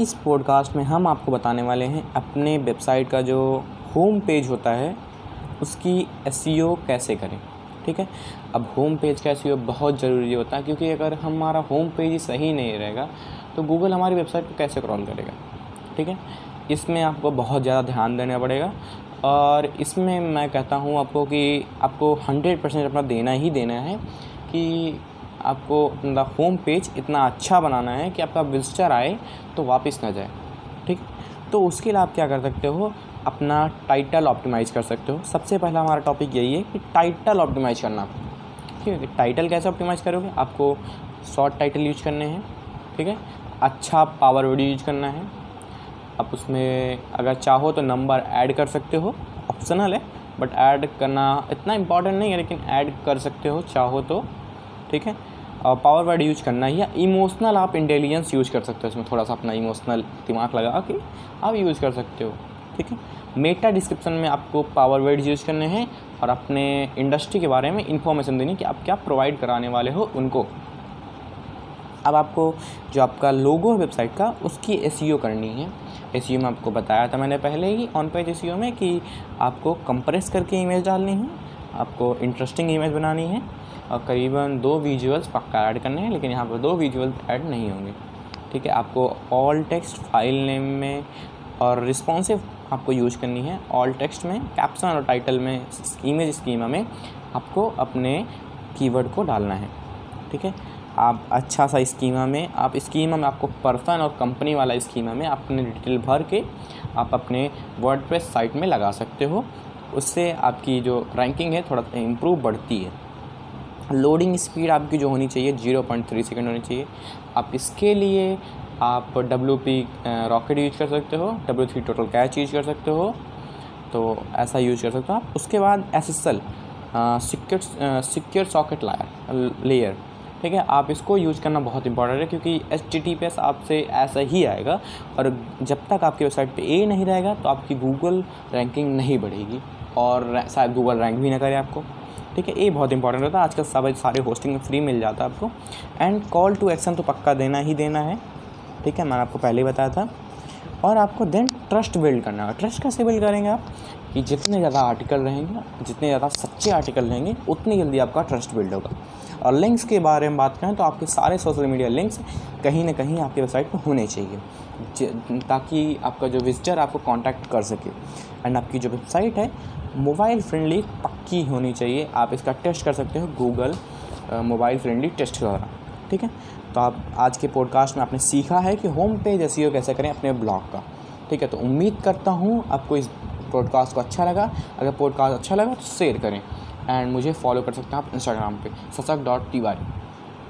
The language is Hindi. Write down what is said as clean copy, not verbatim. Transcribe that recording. इस पॉडकास्ट में हम आपको बताने वाले हैं अपने वेबसाइट का जो होम पेज होता है उसकी एसईओ कैसे करें। ठीक है, अब होम पेज का एसईओ बहुत ज़रूरी होता है, क्योंकि अगर हमारा होम पेज ही सही नहीं रहेगा तो गूगल हमारी वेबसाइट को कैसे क्रॉल करेगा। ठीक है, इसमें आपको बहुत ज़्यादा ध्यान देना पड़ेगा और इसमें मैं कहता हूँ आपको कि आपको 100% अपना देना ही देना है कि आपको अपना होम पेज इतना अच्छा बनाना है कि आपका विजिटर आए तो वापस ना जाए। ठीक, तो उसके लिए आप क्या कर सकते हो, अपना टाइटल ऑप्टिमाइज़ कर सकते हो। सबसे पहला हमारा टॉपिक यही है कि टाइटल ऑप्टिमाइज़ करना। ठीक है, टाइटल कैसे ऑप्टिमाइज़ करोगे, आपको शॉर्ट टाइटल यूज करने हैं। ठीक है, अच्छा पावर वर्ड यूज करना है। आप उसमें अगर चाहो तो नंबर ऐड कर सकते हो, ऑप्शनल है बट ऐड करना इतना इम्पॉर्टेंट नहीं है, लेकिन ऐड कर सकते हो चाहो तो। ठीक है, और पावर वर्ड यूज करना है या इमोशनल आप इंटेलिजेंस यूज कर सकते हो, इसमें थोड़ा सा अपना इमोशनल दिमाग लगा के आप यूज़ कर सकते हो। ठीक है, मेटा डिस्क्रिप्शन में आपको पावर वर्ड यूज करने हैं और अपने इंडस्ट्री के बारे में इंफॉर्मेशन देनी कि आप क्या प्रोवाइड कराने वाले हो उनको। अब आपको जो आपका लोगो है वेबसाइट का उसकी एसईओ करनी है। एसईओ में आपको बताया था मैंने पहले ही ऑन पेज एसईओ में कि आपको कंप्रेस करके इमेज डालनी है, आपको इंटरेस्टिंग इमेज बनानी है और करीबन 2 विजुअल्स पक्का ऐड करने हैं, लेकिन यहाँ पर 2 विजुअल्स ऐड नहीं होंगे। ठीक है, आपको ऑल टेक्स्ट फाइल नेम में और रिस्पॉन्सिव आपको यूज करनी है। ऑल टेक्स्ट में, कैप्शन और टाइटल में, इमेज स्कीमा में आपको अपने कीवर्ड को डालना है। ठीक है, आप अच्छा सा स्कीमा में, आप स्कीमा में आपको पर्सन और कंपनी वाला स्कीमा में अपने डिटेल भर के आप अपने वर्डप्रेस साइट में लगा सकते हो। उससे आपकी जो रैंकिंग है थोड़ा इम्प्रूव बढ़ती है। लोडिंग स्पीड आपकी जो होनी चाहिए 0.3 सेकेंड होनी चाहिए। आप इसके लिए आप WP रॉकेट यूज कर सकते हो, W3 टोटल कैच यूज कर सकते हो, तो ऐसा यूज कर सकते हो आप। उसके बाद SSL सिक्योर सॉकेट लेयर। ठीक है, आप इसको यूज करना बहुत इंपॉर्टेंट है, क्योंकि HTTPS आपसे ऐसा ही आएगा और जब तक आपकी वेबसाइट पे ए नहीं रहेगा तो आपकी गूगल रैंकिंग नहीं बढ़ेगी और शायद गूगल रैंक भी ना करे आपको। ठीक है, ये बहुत इंपॉर्टेंट होता है। आजकल सारे होस्टिंग में फ्री मिल जाता है आपको। एंड कॉल टू एक्शन तो पक्का देना ही देना है। ठीक है, मैंने आपको पहले ही बताया था। और आपको देन ट्रस्ट बिल्ड करना है। ट्रस्ट कैसे बिल्ड करेंगे आप, कि जितने ज़्यादा आर्टिकल रहेंगे, जितने ज़्यादा सच्चे आर्टिकल रहेंगे, उतनी जल्दी आपका ट्रस्ट बिल्ड होगा। और लिंक्स के बारे में बात करें तो आपके सारे सोशल मीडिया लिंक्स कहीं ना कहीं आपकी वेबसाइट पर होने चाहिए, ताकि आपका जो विजिटर आपको कांटेक्ट कर सके। एंड आपकी जो वेबसाइट है मोबाइल फ्रेंडली पक्की होनी चाहिए। आप इसका टेस्ट कर सकते हो, गूगल मोबाइल फ्रेंडली टेस्ट द्वारा। ठीक है, तो आप आज के पॉडकास्ट में आपने सीखा है कि होम पेज एसईओ कैसे करें अपने ब्लॉग का। ठीक है, तो उम्मीद करता हूँ आपको इस पॉडकास्ट को अच्छा लगा। अगर पॉडकास्ट अच्छा लगा तो शेयर करें एंड मुझे फॉलो कर सकते हैं आप इंस्टाग्राम पे, sasak.tiwari।